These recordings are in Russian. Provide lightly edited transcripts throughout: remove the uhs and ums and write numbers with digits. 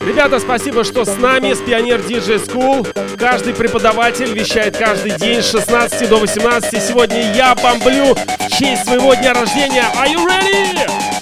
Ребята, спасибо, что с нами, с Pioneer DJ School. Каждый преподаватель вещает каждый день с 16 до 18. Сегодня я бомблю в честь своего дня рождения. Are you ready? Bye.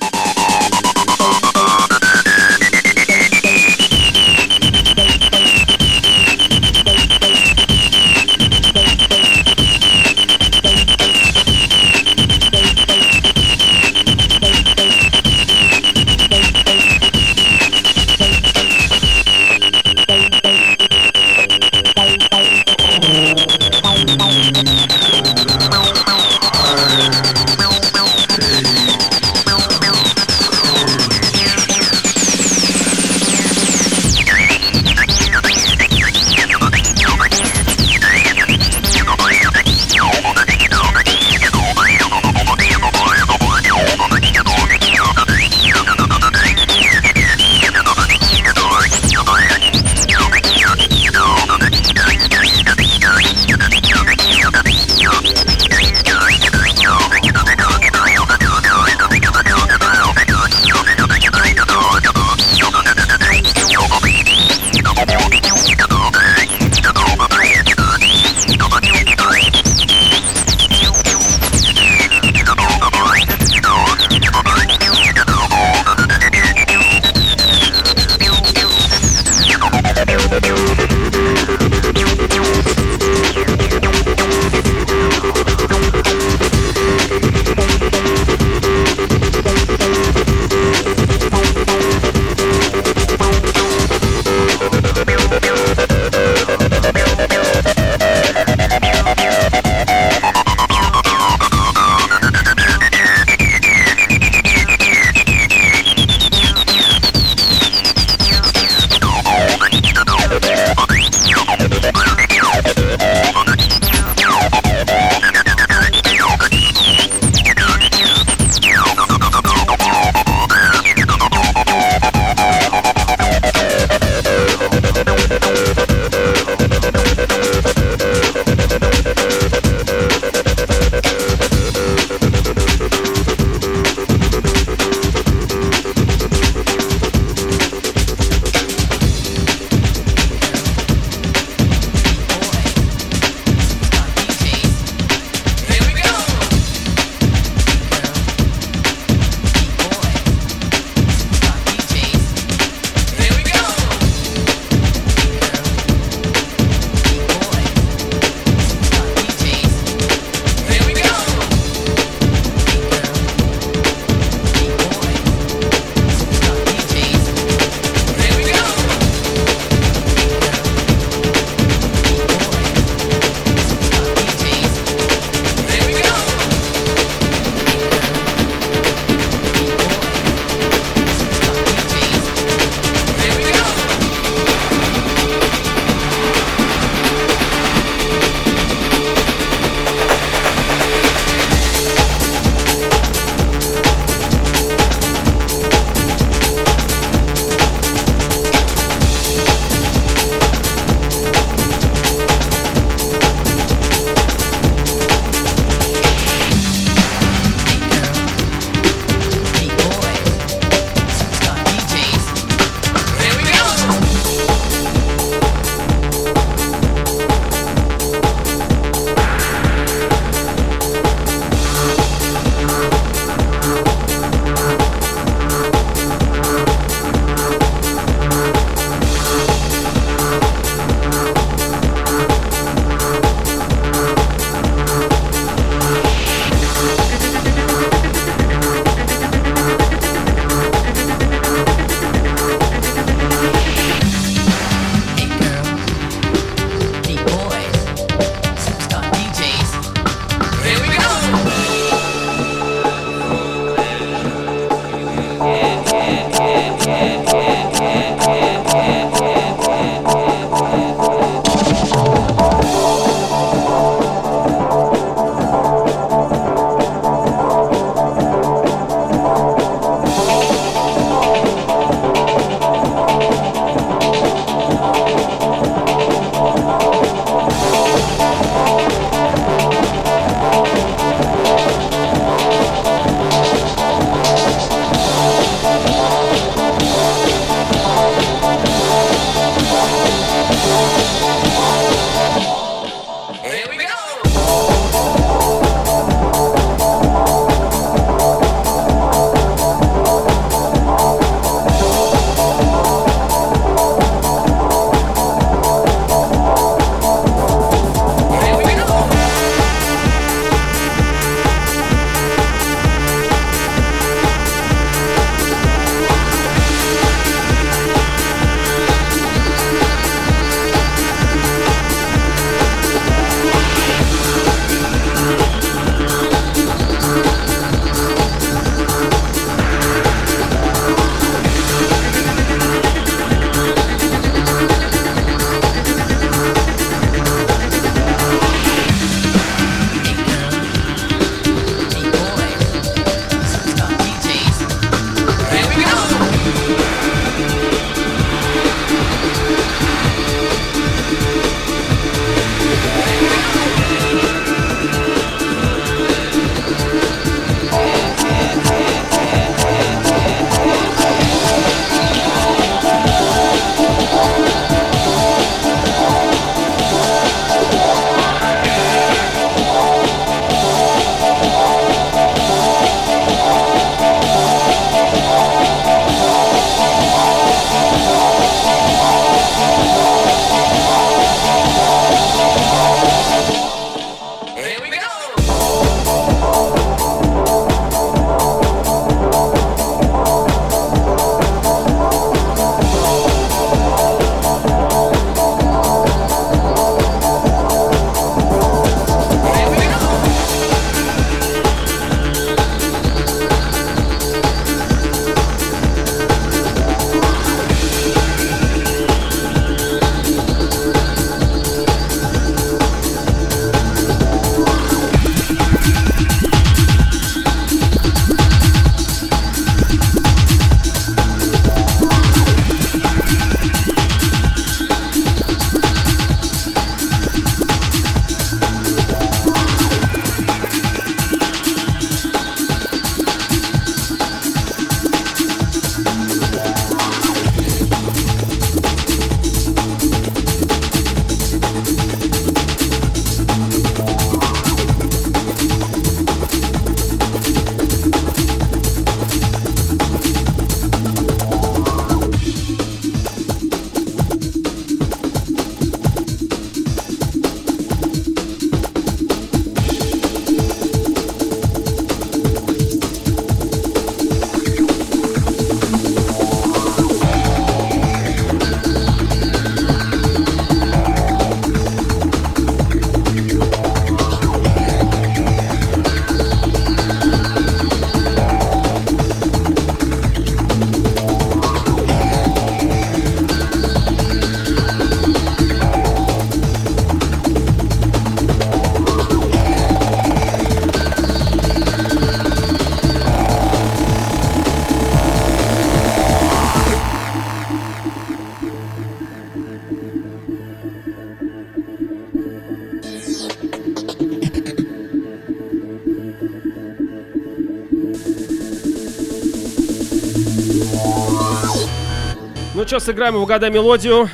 Ну что, сыграем в «Угадай мелодию».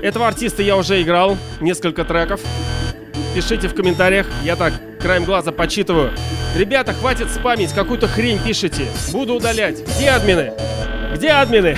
Этого артиста я уже играл, несколько треков. Пишите в комментариях, я так краем глаза подсчитываю. Ребята, хватит спамить, какую-то хрень пишите. Буду удалять. Где админы? Где админы?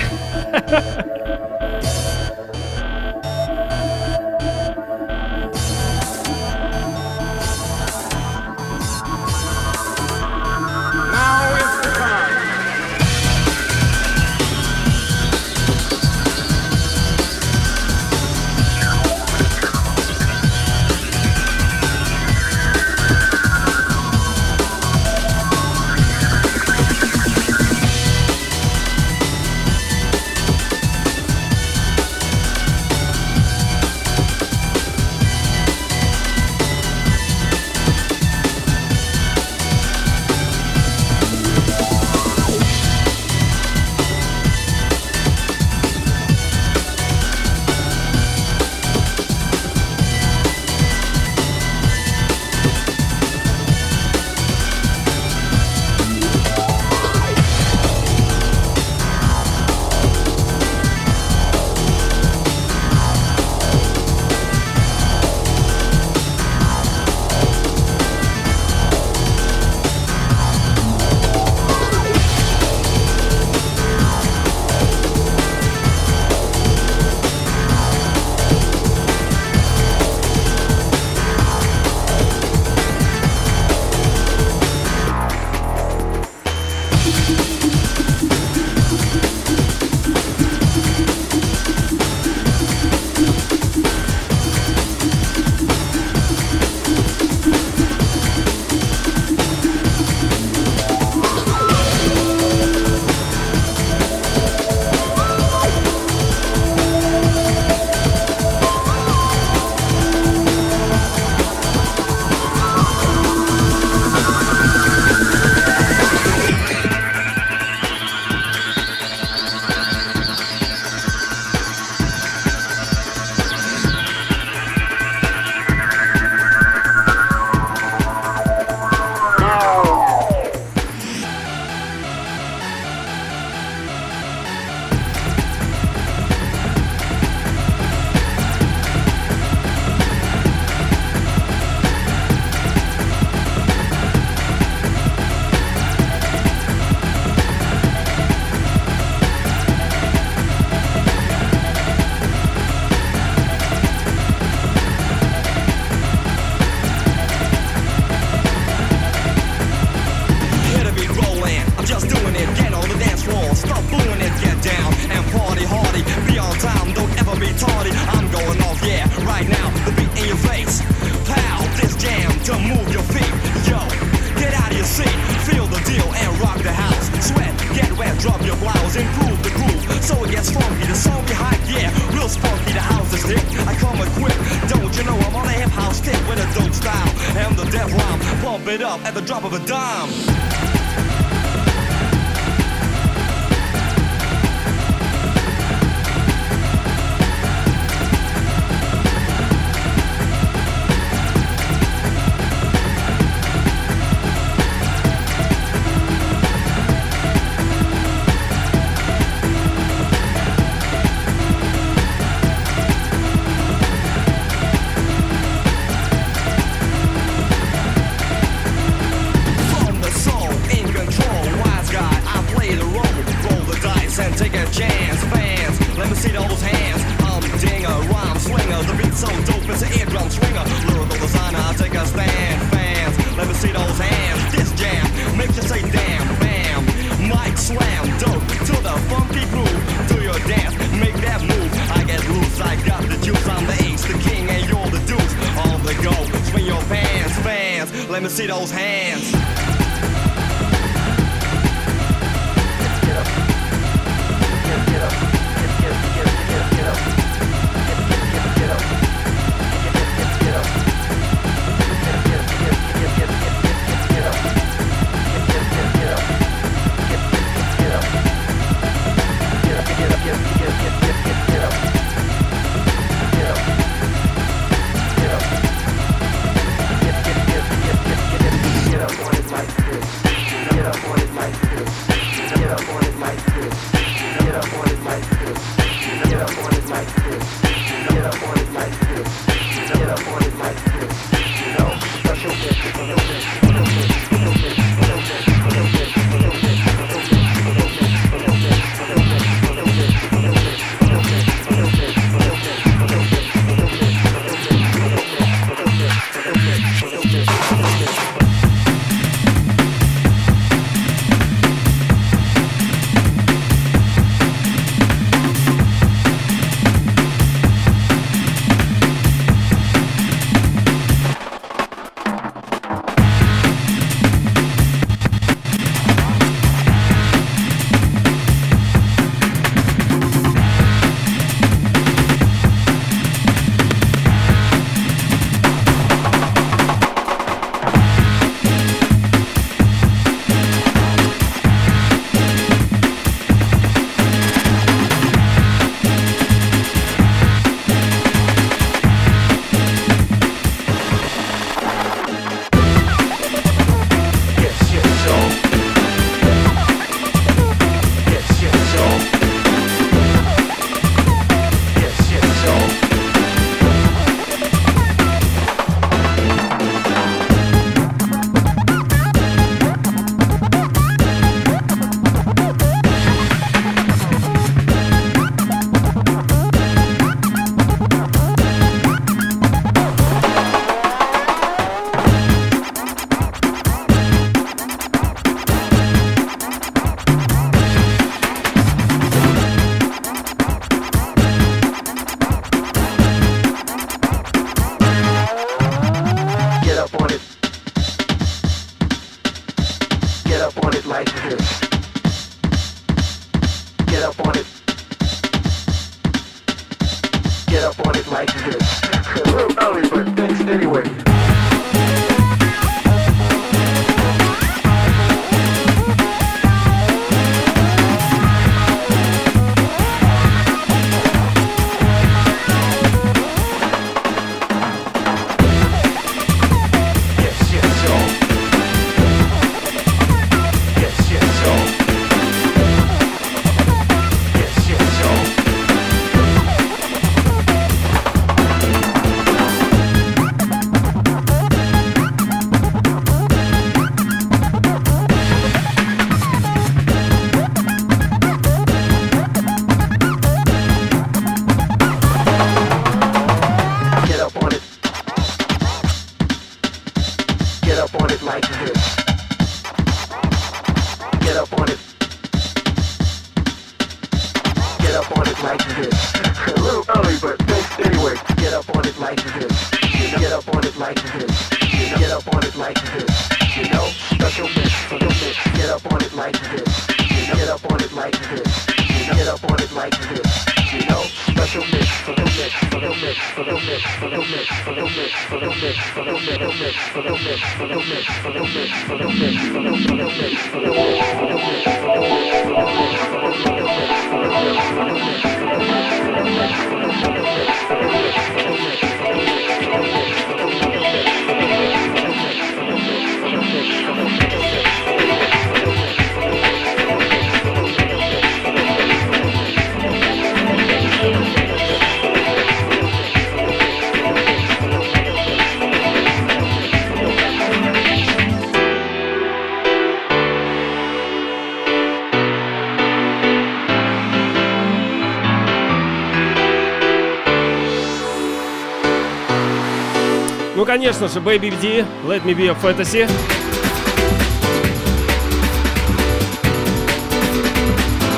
Конечно же, Baby BD, Let Me Be a Fantasy.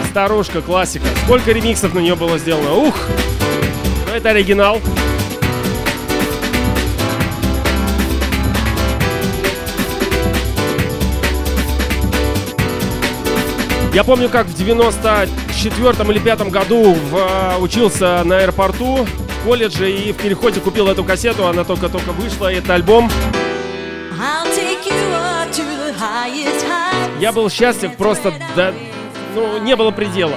Старушка, классика. Сколько ремиксов на нее было сделано. Ух! Но это оригинал. Я помню, как в 94-м или 95-м году учился на аэропорту. Колледже, и в переходе купил эту кассету, она только-только вышла, это альбом. Я был счастлив просто, да, ну, не было предела.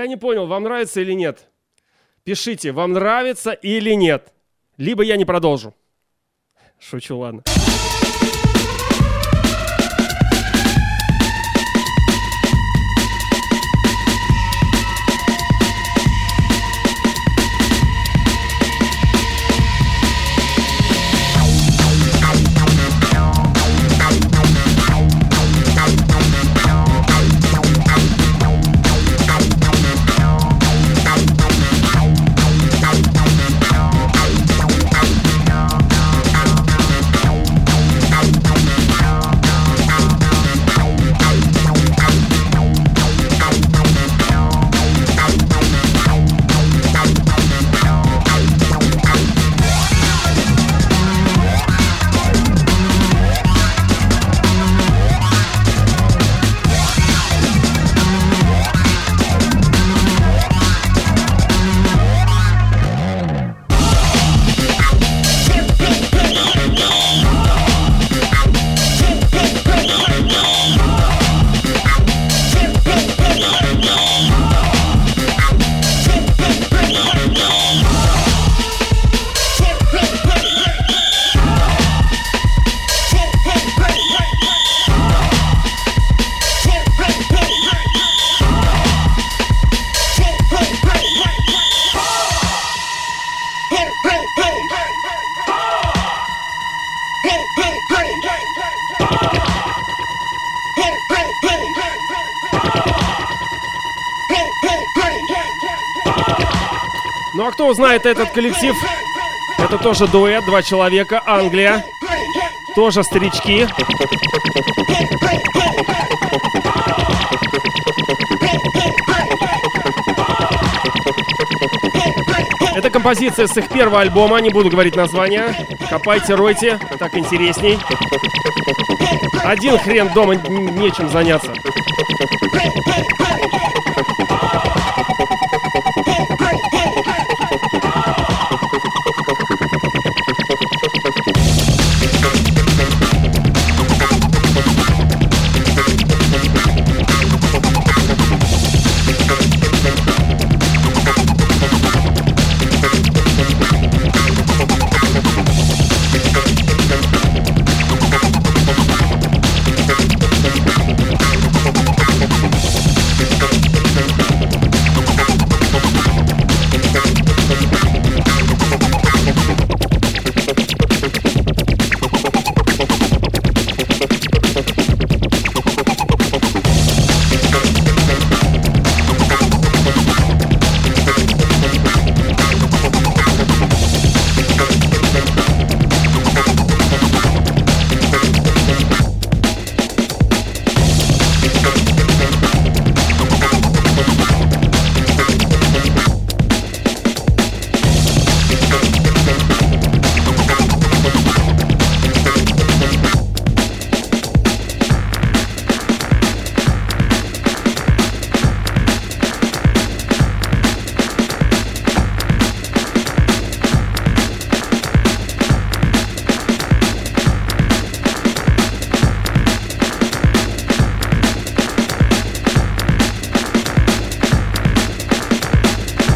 Я не понял, вам нравится или нет? Пишите, вам нравится или нет. Либо я не продолжу. Шучу, ладно. Кто знает этот коллектив? Это тоже дуэт, два человека, Англия, тоже старички. Это композиция с их первого альбома, не буду говорить название. Копайте, ройте, так интересней. Один хрен дома, нечем заняться.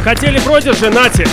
Хотели против женати.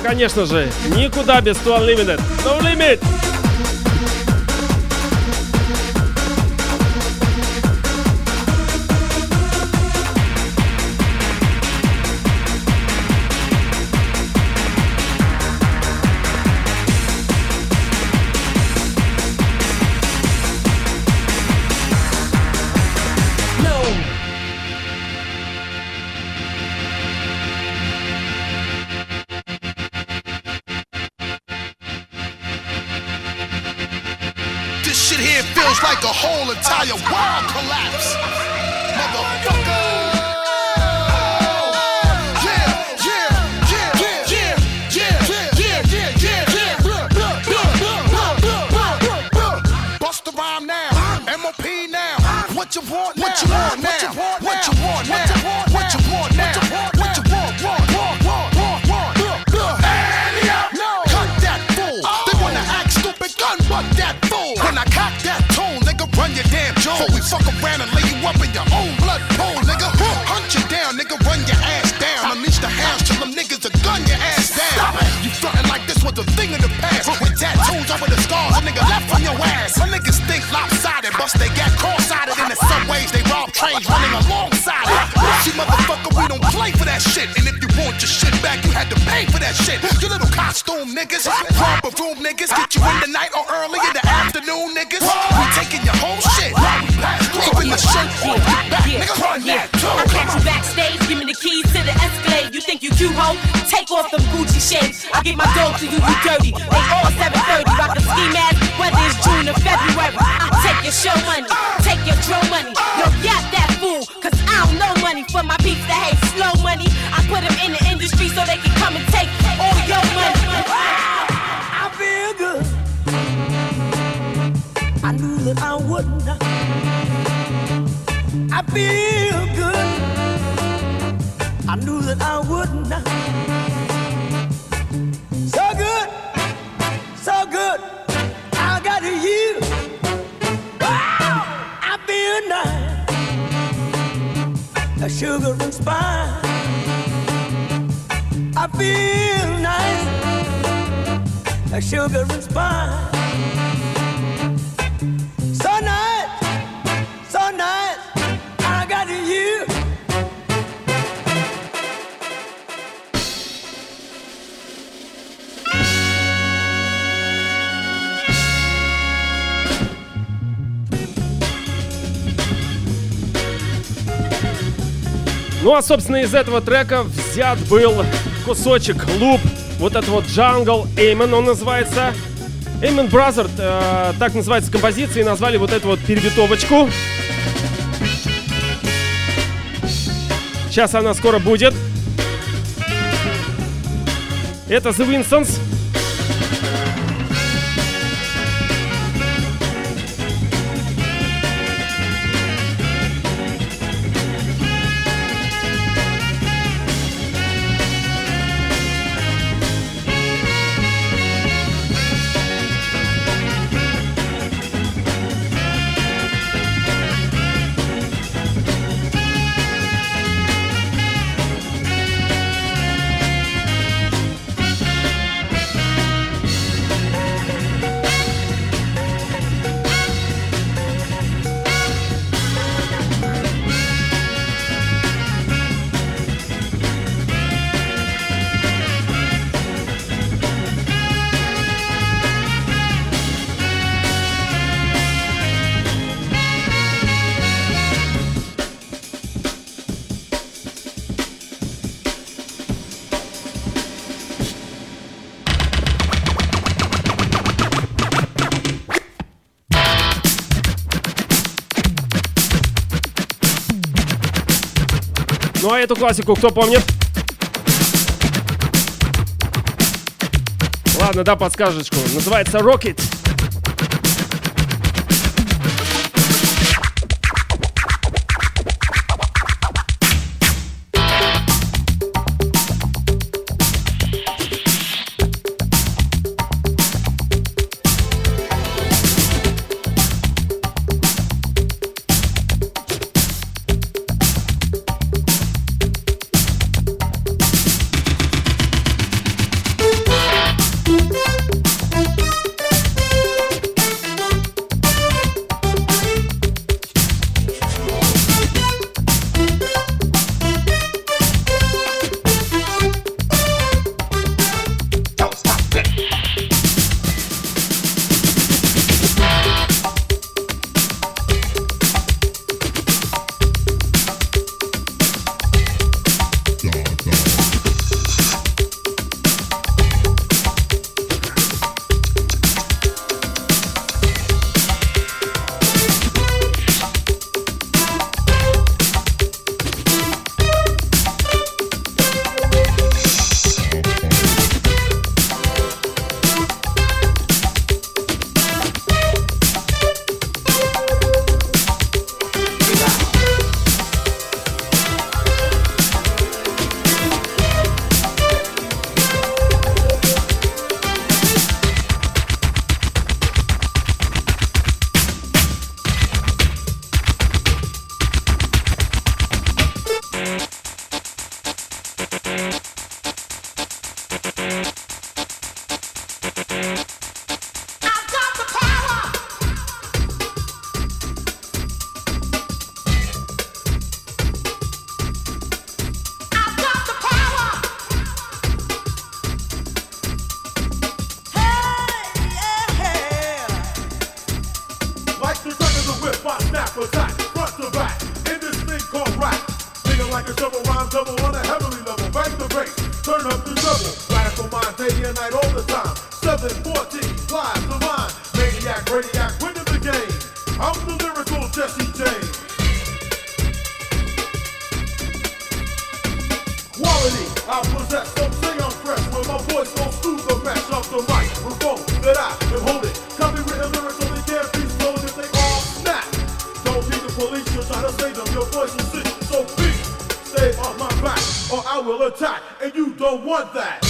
Ну, конечно же, никуда без 2 Unlimited. No Limit! Ну а, собственно, из этого трека взят был кусочек луп, вот этот вот джангл, Aimen он называется. Aimen Brothers, так называется композиция, и назвали вот эту вот перебитовочку. Сейчас она скоро будет. Это The Winston's. Ну а эту классику кто помнит? Ладно, да, подсказочку. Называется Rocket. shovel on a heavenly level, bang the break, turn up the double, radical mind day and night all the time, 714, live, divine, maniac, radiac, winning the game, I'm the lyrical Jesse James. Quality, I possess, don't say I'm fresh, when my voice goes through the match of the mic, revolt that I am holding, copywritten lyrics only can't be slowed if they all snap, don't need the police to try to save them, your voice is sick, so please, stay off my back, or I will attack, and you don't want that.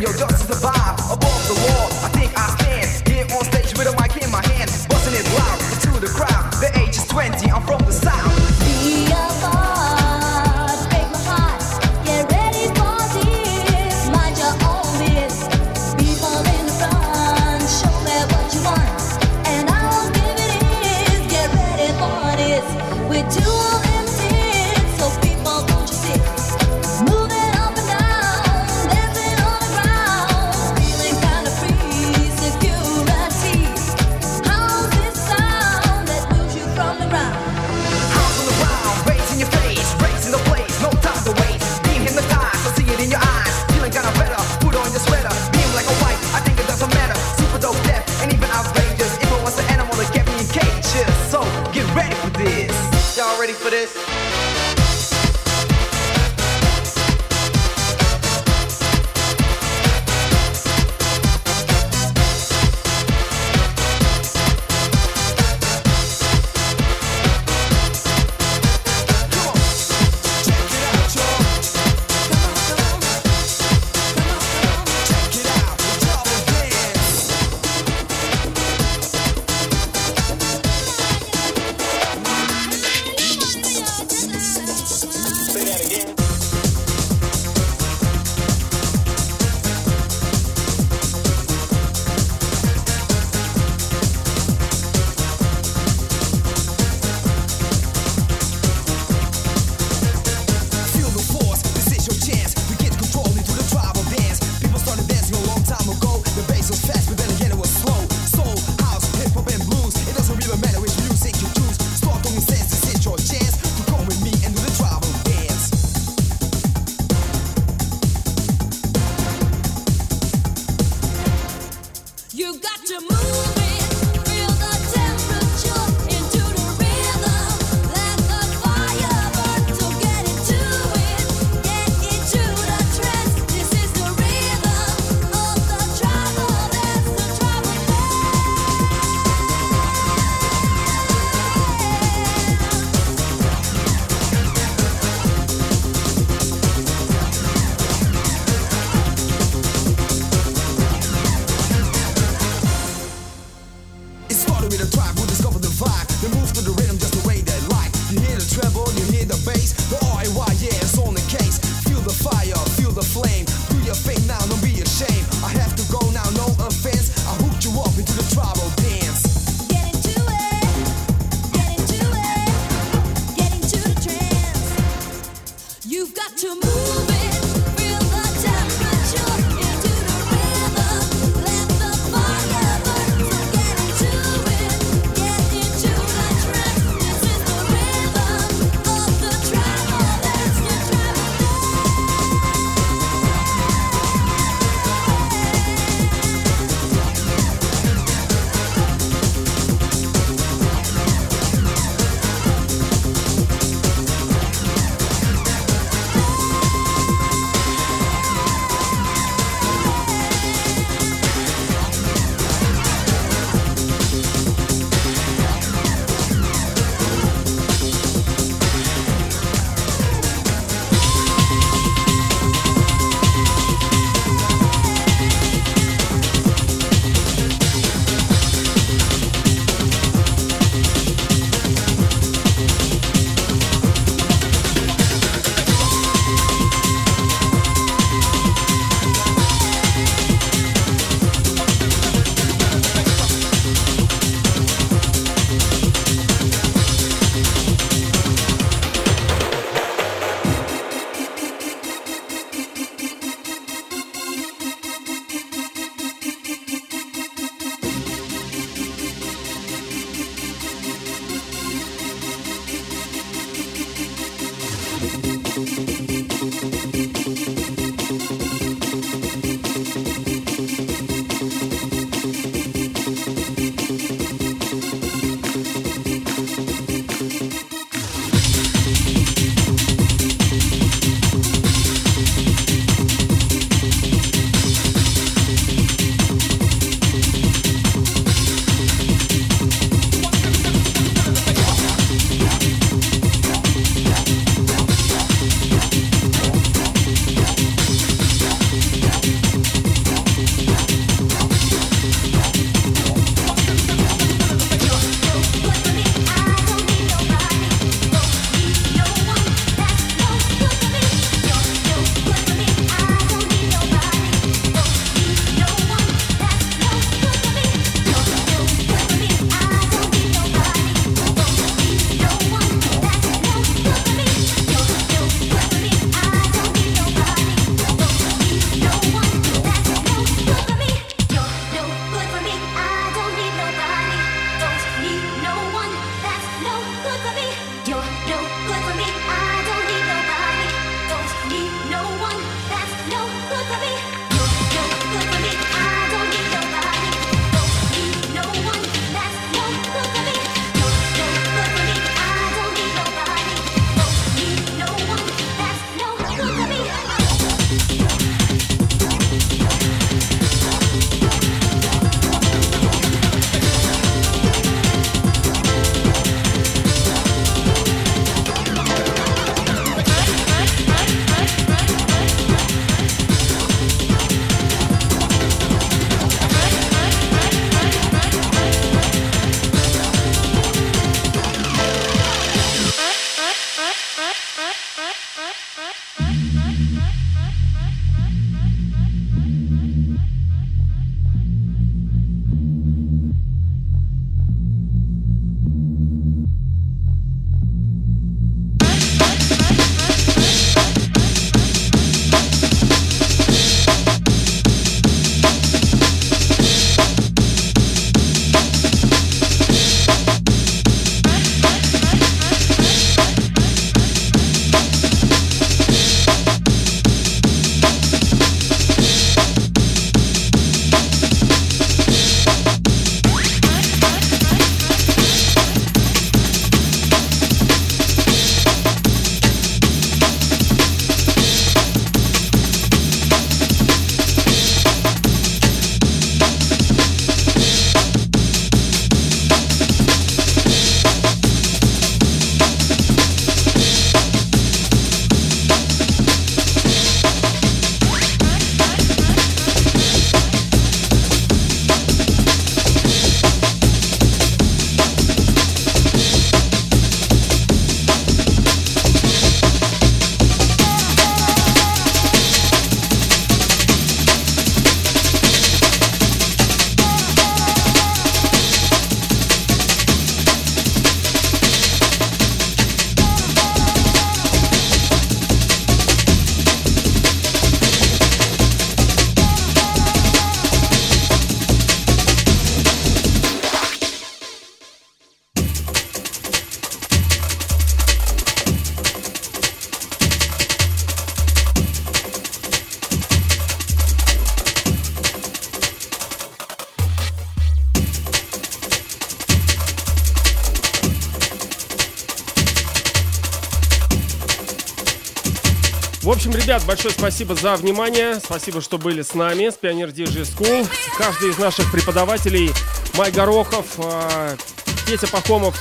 yo, just the vibe above the wall. I think I stand here on stage with a mic in my hand, busting it loud to the crowd. The age is 20, I'm from the south. Be a part, break my heart, get ready for this. Mind your own biz, people in the front, show me what you want, and I will give it in. Get ready for this, with 2 Unlimited. People, don't you see? Moving up and down, dancing on the ground. В общем, ребят, большое спасибо за внимание. Спасибо, что были с нами, с Pioneer DJ School. Каждый из наших преподавателей — Май Горохов, Петя Пахомов,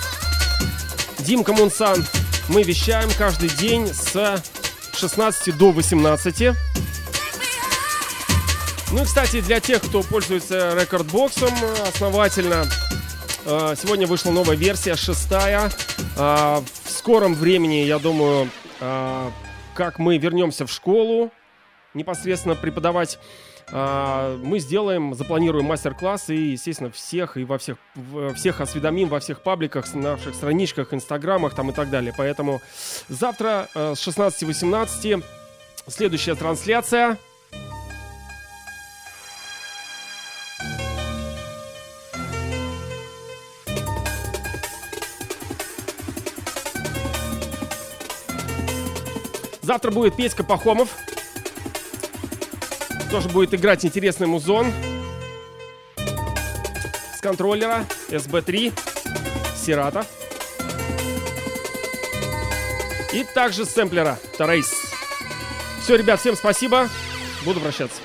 Димка Мунсан. Мы вещаем каждый день с 16 до 18. Ну и, кстати, для тех, кто пользуется Recordbox'ом основательно, сегодня вышла новая версия, 6-я. В скором времени, я думаю, как мы вернемся в школу непосредственно преподавать, мы сделаем, запланируем мастер-класс и, естественно, всех осведомим во всех пабликах, наших страничках, инстаграмах там и так далее. Поэтому завтра с 16-18 следующая трансляция. Завтра будет Петька Пахомов. Тоже будет играть интересный музон с контроллера SB3 Сирата. И также с сэмплера Тарейс. Все, ребят, всем спасибо. Буду прощаться.